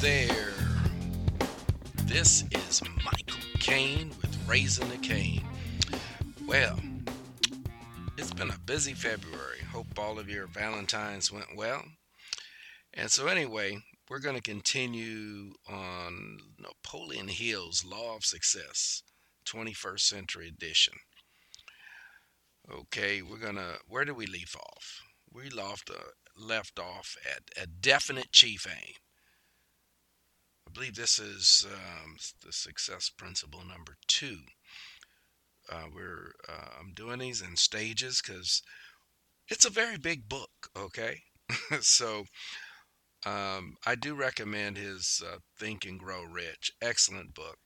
there. This is Michael Cane with Raising the Cane. Well, it's been a busy February. Hope all of your Valentines went well. And so anyway, we're going to continue on Napoleon Hill's Law of Success, 21st Century Edition. Okay, where do we leave off? We left off at a definite chief aim. I believe this is the success principle number 2. I'm doing these in stages because it's a very big book, okay? So I do recommend his Think and Grow Rich. Excellent book.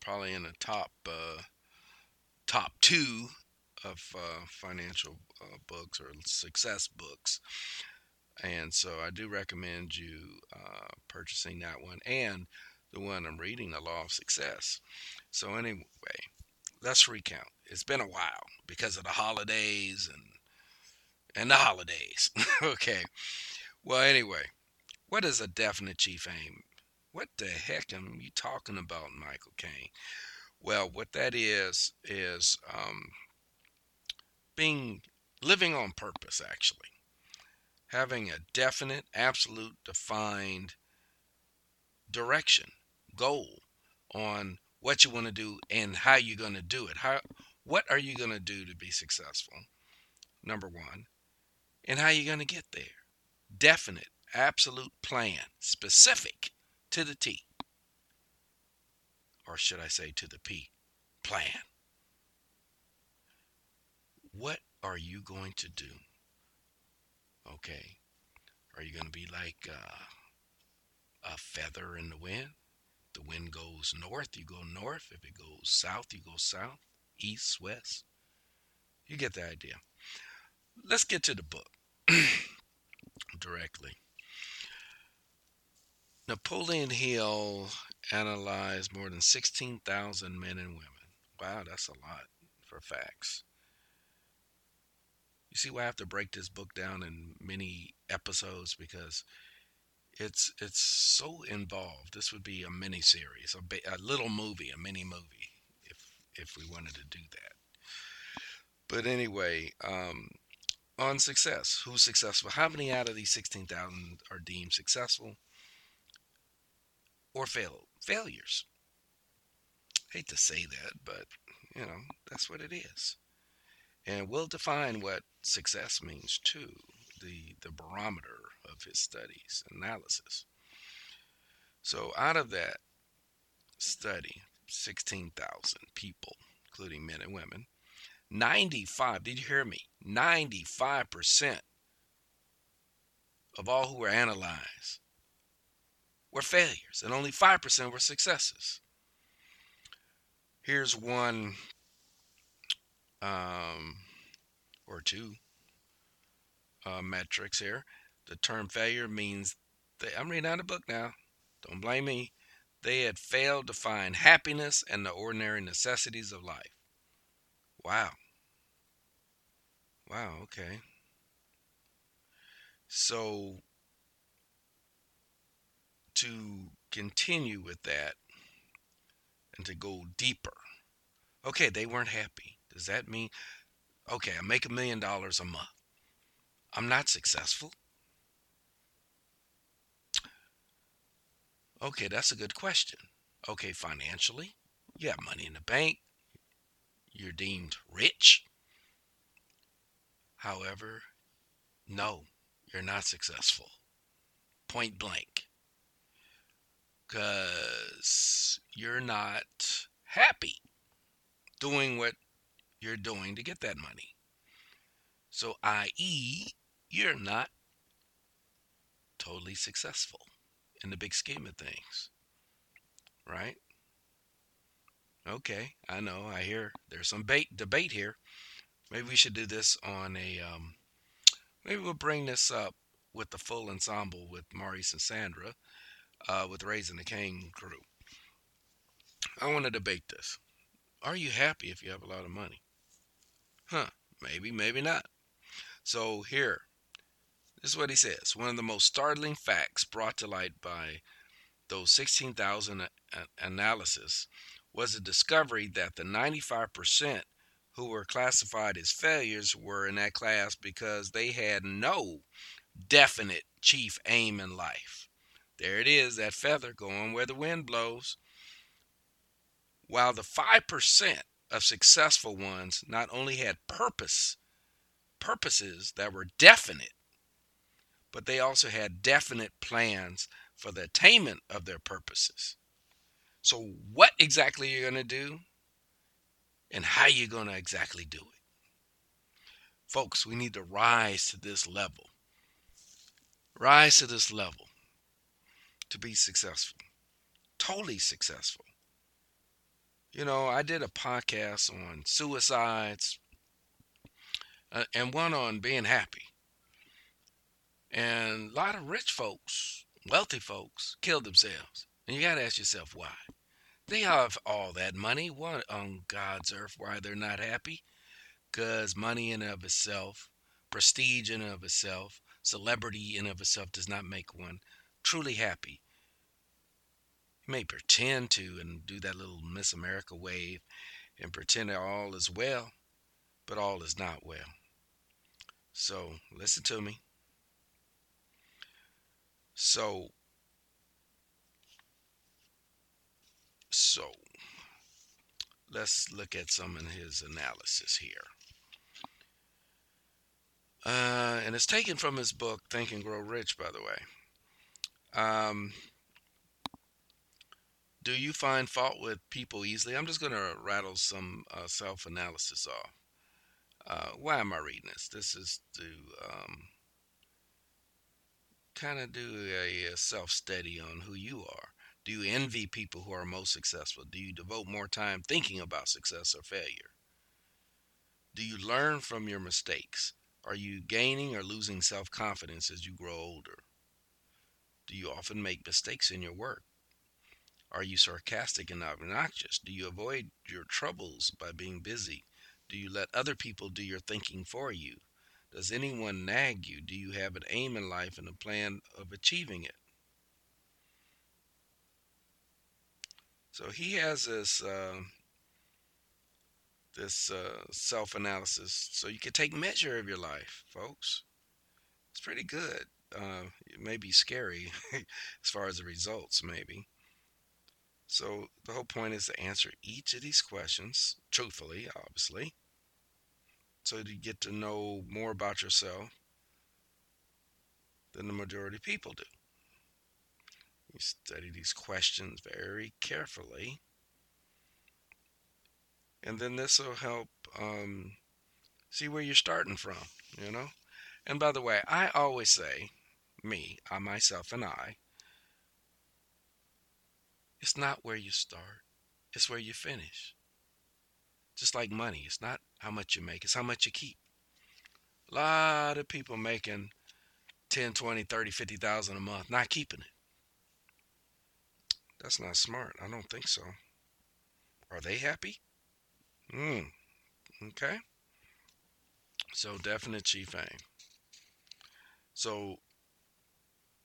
Probably in the top 2 of financial books or success books. And so I do recommend you purchasing that one and the one I'm reading, The Law of Success. So anyway, let's recount. It's been a while because of the holidays and the holidays. Okay. Well, anyway, what is a definite chief aim? What the heck am you talking about, Michael Cane? Well, what that is living on purpose, actually. Having a definite, absolute, defined direction, goal on what you want to do and how you're going to do it. What are you going to do to be successful, number one, and how you're going to get there. Definite, absolute plan, specific to the T. Or should I say to the P, plan. What are you going to do? Okay, are you going to be like a feather in the wind? The wind goes north, you go north. If it goes south, you go south, east, west. You get the idea. Let's get to the book directly. Napoleon Hill analyzed more than 16,000 men and women. Wow, that's a lot for facts. You see why I have to break this book down in many episodes, because it's so involved. This would be a mini series, a little movie, a mini movie, if we wanted to do that. But anyway, on success, who's successful? How many out of these 16,000 are deemed successful or failures? I hate to say that, but you know that's what it is. And we'll define what success means too, the barometer of his studies, analysis. So out of that study, 16,000 people, including men and women, 95, did you hear me? 95% of all who were analyzed were failures, and only 5% were successes. Here's one or two metrics here. The term failure means I'm reading out of the book now. Don't blame me. They had failed to find happiness and the ordinary necessities of life. Wow. Wow, okay. So to continue with that and to go deeper. Okay, they weren't happy. Does that mean, okay, I make $1 million a month. I'm not successful? Okay, that's a good question. Okay, financially, you have money in the bank. You're deemed rich. However, no, you're not successful. Point blank. Because you're not happy doing what you're doing to get that money. So, i.e., you're not totally successful in the big scheme of things, right? Okay, I know, I hear there's some debate here. Maybe we should do this on a, maybe we'll bring this up with the full ensemble with Maurice and Sandra, with Raising the Cane crew. I want to debate this. Are you happy if you have a lot of money? Maybe not. So here, This is what he says. One of the most startling facts brought to light by those 16,000 analyses was the discovery that the 95% who were classified as failures were in that class because they had no definite chief aim in life. There it is, that feather going where the wind blows. While the 5% of successful ones not only had purposes that were definite, but they also had definite plans for the attainment of their purposes. So what exactly you're going to do and how you're going to exactly do it. Folks, we need to rise to this level. Rise to this level to be successful. Totally successful. You know, I did a podcast on suicides and one on being happy. And a lot of rich folks, wealthy folks, kill themselves. And you got to ask yourself why. They have all that money. What on God's earth why they're not happy? Because money in and of itself, prestige in and of itself, celebrity in and of itself does not make one truly happy. You may pretend to and do that little Miss America wave and pretend that all is well, but all is not well. So listen to me. So let's look at some of his analysis here. And it's taken from his book, Think and Grow Rich, by the way. Do you find fault with people easily? I'm just going to rattle some self-analysis off. Why am I reading this? This is to kind of do a self-study on who you are. Do you envy people who are most successful? Do you devote more time thinking about success or failure? Do you learn from your mistakes? Are you gaining or losing self-confidence as you grow older? Do you often make mistakes in your work? Are you sarcastic and obnoxious? Do you avoid your troubles by being busy? Do you let other people do your thinking for you? Does anyone nag you? Do you have an aim in life and a plan of achieving it? So he has this self-analysis, so you can take measure of your life, folks. It's pretty good. It may be scary as far as the results, maybe. So the whole point is to answer each of these questions, truthfully, obviously, so you get to know more about yourself than the majority of people do. You study these questions very carefully. And then this will help see where you're starting from, you know. And by the way, I always say, it's not where you start, it's where you finish. Just like money, it's not how much you make, it's how much you keep. A lot of people making $10,000, $20,000, $30,000, $50,000 a month, not keeping it. That's not smart. I don't think so. Are they happy? Okay. So definite chief aim. So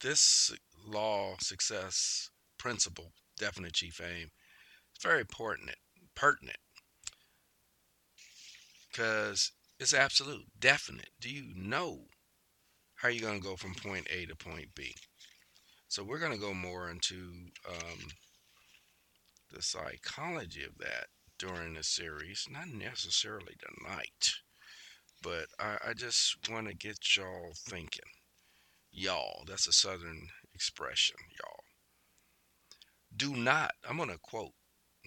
this law success principle, definite chief aim, it's very pertinent. Because it's absolute, definite. Do you know how you're going to go from point A to point B? So we're going to go more into the psychology of that during the series. Not necessarily tonight, but I just want to get y'all thinking. Y'all, that's a Southern expression, y'all. Do not, I'm going to quote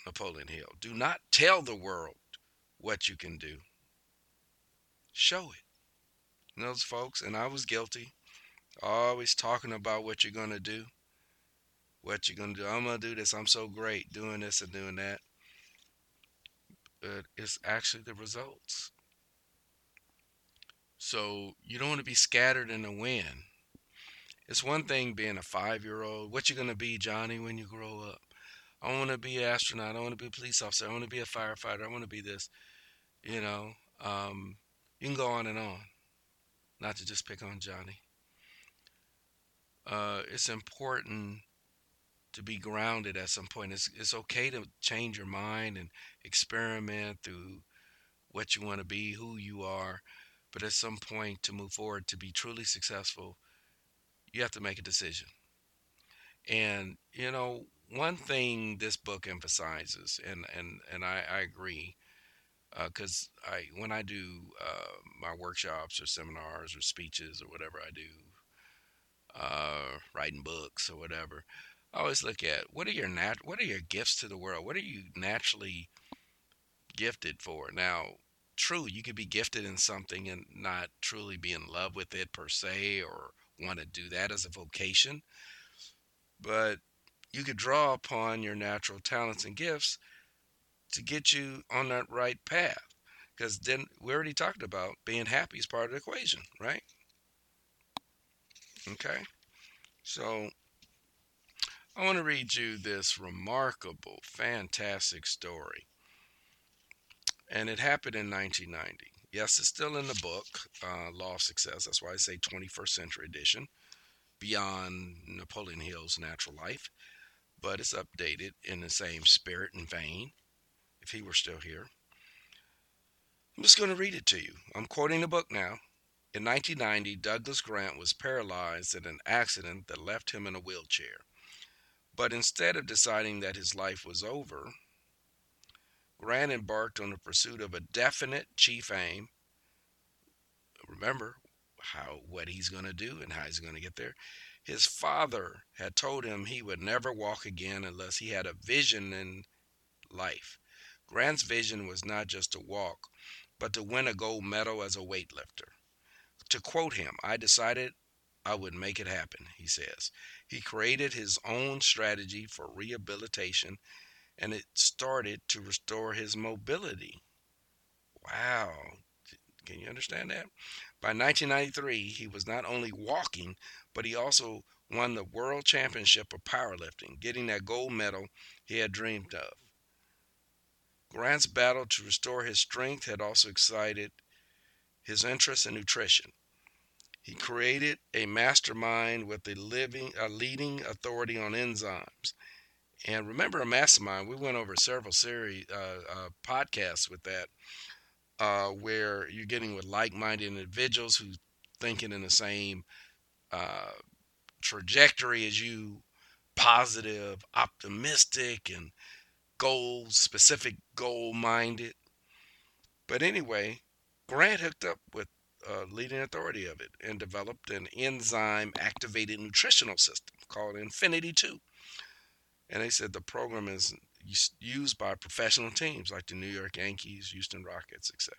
Napoleon Hill, do not tell the world what you can do. Show it. And those folks, and I was guilty. Always talking about what you're going to do. What you're going to do. I'm going to do this. I'm so great doing this and doing that. But it's actually the results. So you don't want to be scattered in the wind. It's one thing being a 5-year-old. What you going to be, Johnny, when you grow up? I want to be an astronaut. I want to be a police officer. I want to be a firefighter. I want to be this. You know, you can go on and on. Not to just pick on Johnny. it's important to be grounded at some point. It's okay to change your mind and experiment through what you want to be, who you are. But at some point, to move forward, to be truly successful, you have to make a decision. And, you know, one thing this book emphasizes, and I agree, because when I do my workshops or seminars or speeches or whatever I do, writing books or whatever, I always look at what are your gifts to the world? What are you naturally gifted for? Now, true, you could be gifted in something and not truly be in love with it per se, or want to do that as a vocation, but you could draw upon your natural talents and gifts to get you on that right path. Because then we already talked about being happy is part of the equation, right? Okay. So I want to read you this remarkable, fantastic story. And it happened in 1990. Yes, it's still in the book, Law of Success. That's why I say 21st Century Edition, beyond Napoleon Hill's Natural Life. But it's updated in the same spirit and vein, if he were still here. I'm just going to read it to you. I'm quoting the book now. In 1990, Douglas Grant was paralyzed in an accident that left him in a wheelchair. But instead of deciding that his life was over, Grant embarked on the pursuit of a definite chief aim. Remember what he's going to do and how he's going to get there. His father had told him he would never walk again unless he had a vision in life. Grant's vision was not just to walk, but to win a gold medal as a weightlifter. To quote him, "I decided I would make it happen," he says. He created his own strategy for rehabilitation, and it started to restore his mobility. Wow. Can you understand that? By 1993, he was not only walking, but he also won the World Championship of Powerlifting, getting that gold medal he had dreamed of. Grant's battle to restore his strength had also excited his interest in nutrition. He created a mastermind with a leading authority on enzymes. And remember a mastermind, we went over several series podcasts with that, where you're getting with like-minded individuals who thinking in the same trajectory as you, positive, optimistic, and goal-minded. But anyway, Grant hooked up with a leading authority of it and developed an enzyme-activated nutritional system called Infinity 2. And they said the program is used by professional teams like the New York Yankees, Houston Rockets, etc.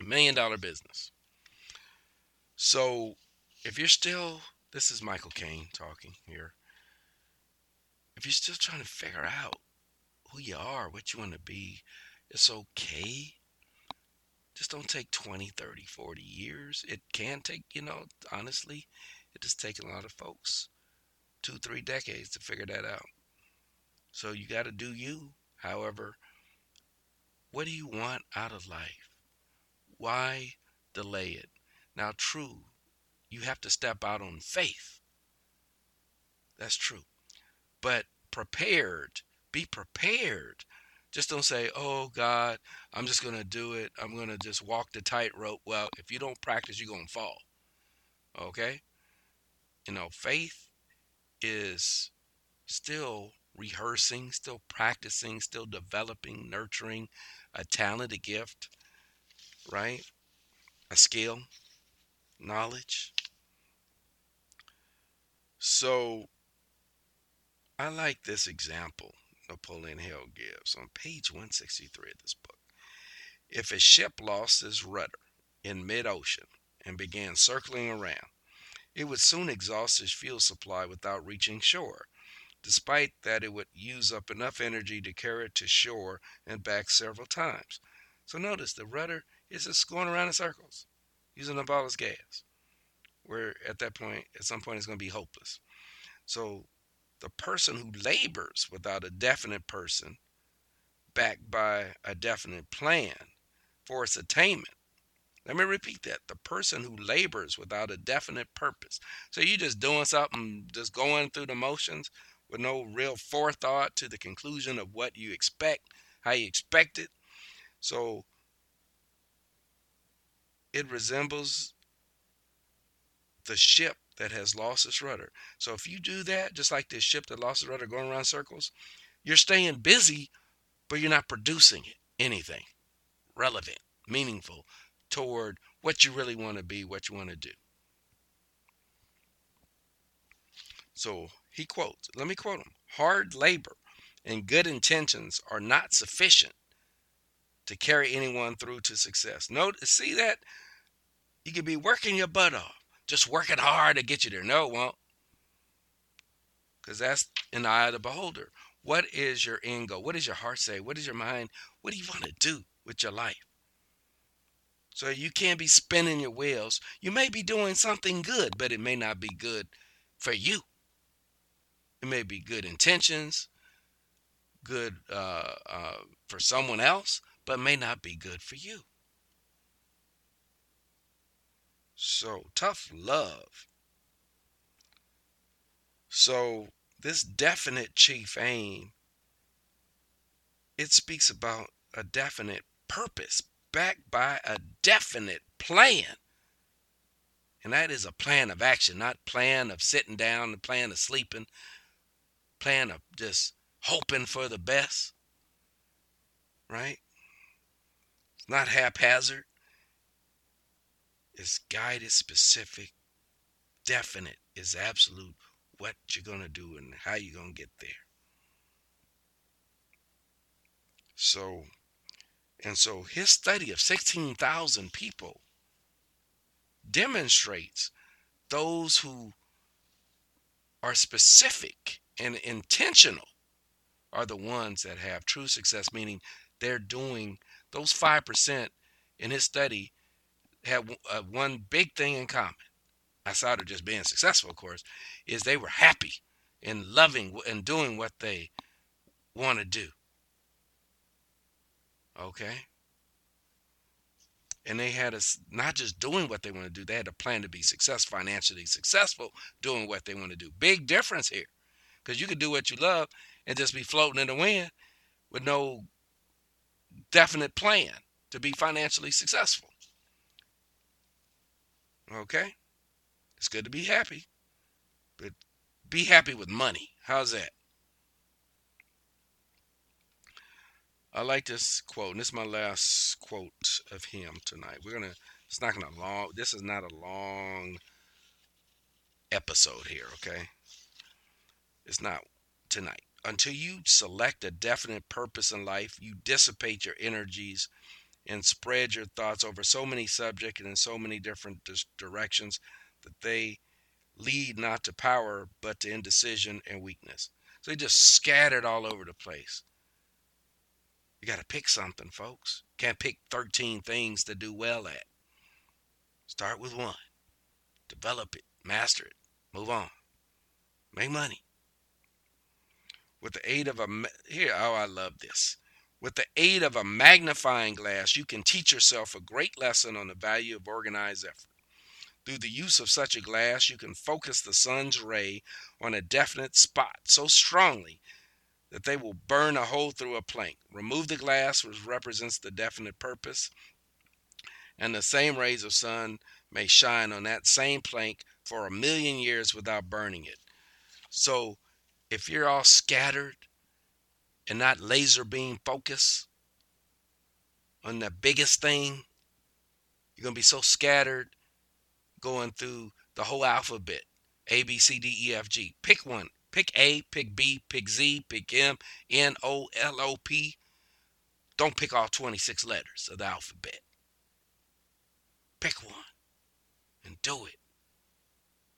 $1 million business. So if you're still, this is Michael Caine talking here, if you're still trying to figure out who you are, what you want to be, it's okay. Just don't take 20, 30, 40 years. It can take, honestly, it has taken a lot of folks 2-3 decades to figure that out. So you got to do you. However, what do you want out of life? Why delay it? Now, true, you have to step out on faith. That's true. But be prepared. Just don't say, "Oh God, I'm just going to do it. I'm going to just walk the tightrope." Well, if you don't practice, you're going to fall. Okay? Faith is still rehearsing, still practicing, still developing, nurturing a talent, a gift, right? A skill, knowledge. So I like this example Napoleon Hill gives on page 163 of this book. If a ship lost its rudder in mid-ocean and began circling around, it would soon exhaust its fuel supply without reaching shore, despite that it would use up enough energy to carry it to shore and back several times. So notice the rudder is just going around in circles, using up all its gas, where at some point it's going to be hopeless. So the person who labors without a definite person, backed by a definite plan for its attainment, Let me repeat that. The person who labors without a definite purpose. So you're just doing something, just going through the motions with no real forethought to the conclusion of what you expect, how you expect it. So it resembles the ship that has lost its rudder. So if you do that, just like this ship that lost its rudder going around circles, you're staying busy, but you're not producing anything relevant, meaningful toward what you really want to be, what you want to do. So he quotes, let me quote him, hard labor and good intentions are not sufficient to carry anyone through to success. Notice, see that? You could be working your butt off, just working hard to get you there. No, it won't. Because that's in the eye of the beholder. What is your end goal? What does your heart say? What is your mind? What do you want to do with your life? So you can't be spinning your wheels. You may be doing something good, but it may not be good for you. It may be good intentions, good for someone else, but may not be good for you. So tough love. So this definite chief aim, it speaks about a definite purpose backed by a definite plan. And that is a plan of action, not plan of sitting down, plan of sleeping, plan of just hoping for the best, right? It's not haphazard. It's guided, specific, definite, is absolute what you're going to do and how you're going to get there. So his study of 16,000 people demonstrates those who are specific and intentional are the ones that have true success, meaning they're doing those 5% in his study had one big thing in common, outside of just being successful, of course, is they were happy and loving and doing what they want to do. Okay? And they had us not just doing what they want to do, they had a plan to be successful, financially successful, doing what they want to do. Big difference here. Because you can do what you love and just be floating in the wind with no definite plan to be financially successful. Okay? It's good to be happy, but be happy with money. How's that? I like this quote, and this is my last quote of him tonight. This is not a long episode here, okay? It's not tonight. Until you select a definite purpose in life, you dissipate your energies and spread your thoughts over so many subjects and in so many different directions that they lead not to power, but to indecision and weakness. So they just scattered all over the place. You got to pick something, folks. Can't pick 13 things to do well at. Start with one. Develop it. Master it. Move on. Make money. With the aid of a magnifying glass, you can teach yourself a great lesson on the value of organized effort. Through the use of such a glass, you can focus the sun's ray on a definite spot so strongly that they will burn a hole through a plank. Remove the glass, which represents the definite purpose, and the same rays of sun may shine on that same plank for 1,000,000 years without burning it. So if you're all scattered and not laser beam focus on the biggest thing, you're going to be so scattered going through the whole alphabet, A, B, C, D, E, F, G. Pick one. Pick A, pick B, pick Z, pick M, N, O, L, O, P. Don't pick all 26 letters of the alphabet. Pick one and do it.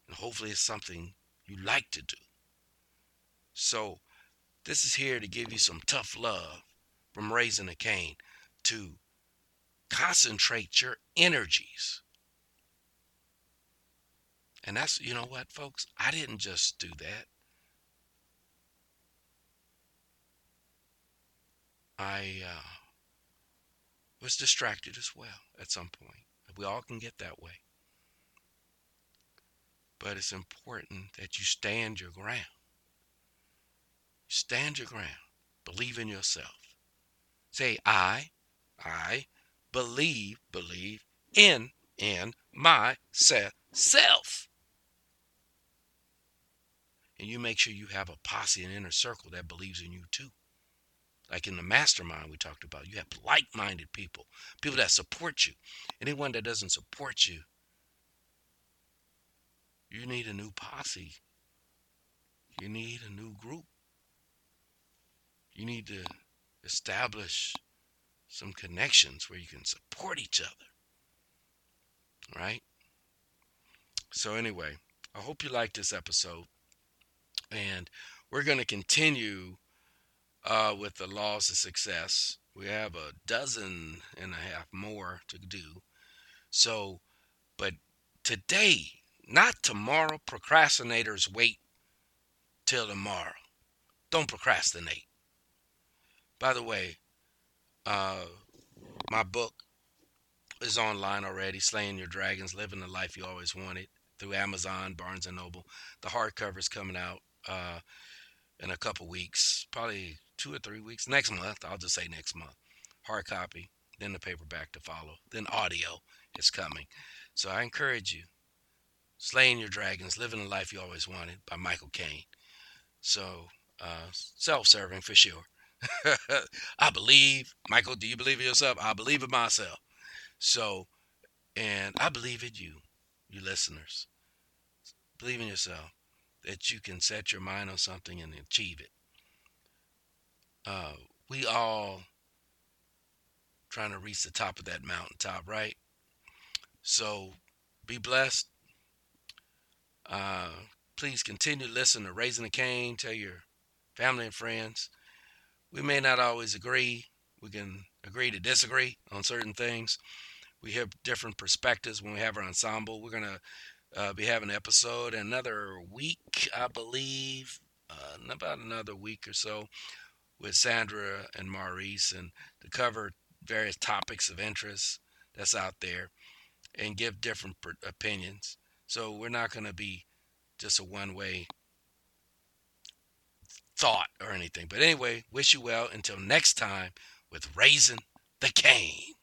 And hopefully it's something you like to do. So this is here to give you some tough love from Raising the Cane to concentrate your energies. And that's, you know what, folks? I didn't just do that. I was distracted as well at some point. I We all can get that way. But it's important that you stand your ground. Stand your ground. Believe in yourself. Say, I believe in myself. And you make sure you have a posse, an inner circle that believes in you too. Like in the mastermind we talked about, you have like-minded people, people that support you. Anyone that doesn't support you, you need a new posse. You need a new group. You need to establish some connections where you can support each other, right? So anyway, I hope you liked this episode. And we're going to continue with the Laws of Success. We have 12.5 more to do. So, but today, not tomorrow. Procrastinators wait till tomorrow. Don't procrastinate. By the way, my book is online already, Slaying Your Dragons, Living the Life You Always Wanted, through Amazon, Barnes & Noble. The hardcover's coming out in a couple weeks, probably 2 or 3 weeks. Next month, I'll just say next month. Hard copy, then the paperback to follow, then audio is coming. So I encourage you, Slaying Your Dragons, Living the Life You Always Wanted by Michael Caine. So self-serving for sure. I believe, Michael, do you believe in yourself? I believe in myself. So, and I believe in you, you listeners. Believe in yourself that you can set your mind on something and achieve it. We all trying to reach the top of that mountaintop, right? So be blessed. Please continue to listen to Raising the Cane. Tell your family and friends. We may not always agree. We can agree to disagree on certain things. We have different perspectives when we have our ensemble. We're going to be having an episode in another week, I believe, about another week or so, with Sandra and Maurice, and to cover various topics of interest that's out there and give different opinions. So we're not going to be just a one-way thought or anything. But anyway, wish you well until next time with Raising the Cane.